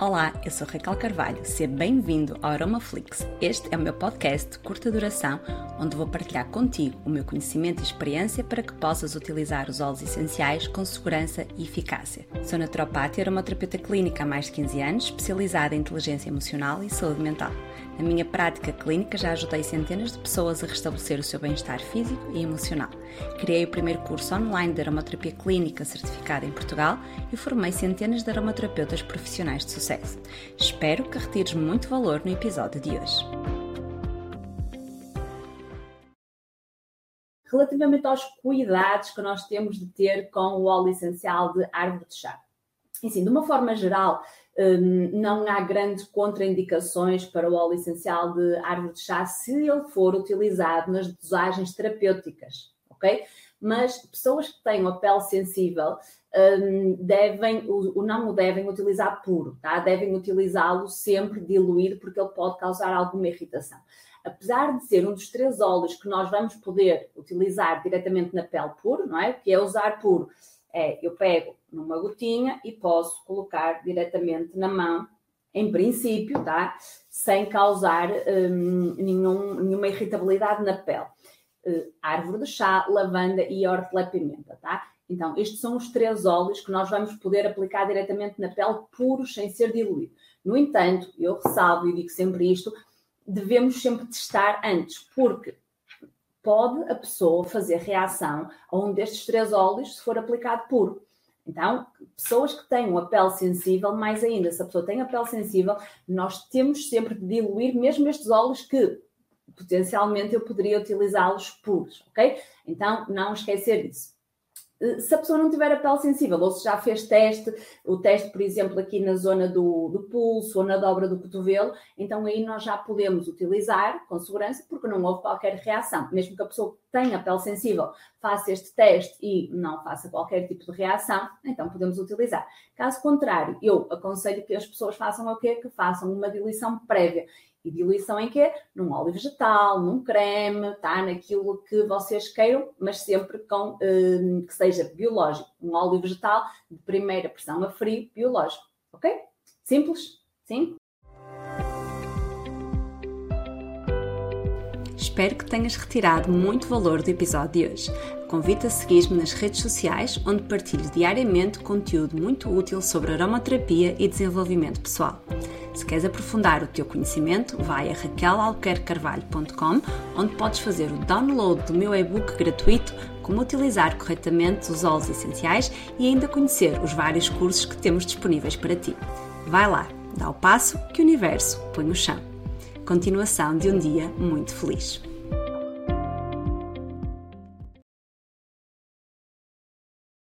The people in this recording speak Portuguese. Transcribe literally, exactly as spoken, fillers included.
Olá, eu sou Raquel Carvalho, seja bem-vindo ao Aromaflix. Este é o meu podcast de curta duração, onde vou partilhar contigo o meu conhecimento e experiência para que possas utilizar os óleos essenciais com segurança e eficácia. Sou naturopata e aromaterapeuta clínica há mais de quinze anos, especializada em inteligência emocional e saúde mental. Na minha prática clínica já ajudei centenas de pessoas a restabelecer o seu bem-estar físico e emocional. Criei o primeiro curso online de aromaterapia clínica certificado em Portugal e formei centenas de aromaterapeutas profissionais de sucesso. Espero que retires muito valor no episódio de hoje. Relativamente aos cuidados que nós temos de ter com o óleo essencial de árvore de chá. Assim, de uma forma geral, não há grandes contraindicações para o óleo essencial de árvore de chá se ele for utilizado nas dosagens terapêuticas, ok? Mas pessoas que têm a pele sensível devem, ou não o devem utilizar puro, tá? Devem utilizá-lo sempre diluído porque ele pode causar alguma irritação. Apesar de ser um dos três óleos que nós vamos poder utilizar diretamente na pele puro, não é? O que é usar puro? É, eu pego numa gotinha e posso colocar diretamente na mão, em princípio, tá? Sem causar hum, nenhum, nenhuma irritabilidade na pele. Uh, árvore de chá, lavanda e hortelã-pimenta, tá? Então, estes são os três óleos que nós vamos poder aplicar diretamente na pele, puros, sem ser diluído. No entanto, eu ressalvo e digo sempre isto, devemos sempre testar antes, porque pode a pessoa fazer reação a um destes três óleos se for aplicado puro. Então, pessoas que têm a pele sensível, mais ainda, se a pessoa tem a pele sensível, nós temos sempre de diluir mesmo estes óleos que potencialmente eu poderia utilizá-los puros, ok? Então, não esquecer disso. Se a pessoa não tiver a pele sensível, ou se já fez teste, o teste, por exemplo, aqui na zona do, do pulso ou na dobra do cotovelo, então aí nós já podemos utilizar com segurança porque não houve qualquer reação. Mesmo que a pessoa tenha a pele sensível, faça este teste e não faça qualquer tipo de reação, então podemos utilizar. Caso contrário, eu aconselho que as pessoas façam o quê? Que façam uma diluição prévia. E diluição em quê? Num óleo vegetal, num creme, tá? Naquilo que vocês queiram, mas sempre com, eh, que seja biológico. Um óleo vegetal de primeira pressão a frio, biológico. Ok? Simples? Sim? Espero que tenhas retirado muito valor do episódio de hoje. Convido a seguir-me nas redes sociais, onde partilho diariamente conteúdo muito útil sobre aromaterapia e desenvolvimento pessoal. Se queres aprofundar o teu conhecimento, vai a raquel albuquerque carvalho ponto com, onde podes fazer o download do meu e-book gratuito Como Utilizar Corretamente os Óleos Essenciais e ainda conhecer os vários cursos que temos disponíveis para ti. Vai lá, dá o passo que o universo põe no chão. Continuação de um dia muito feliz.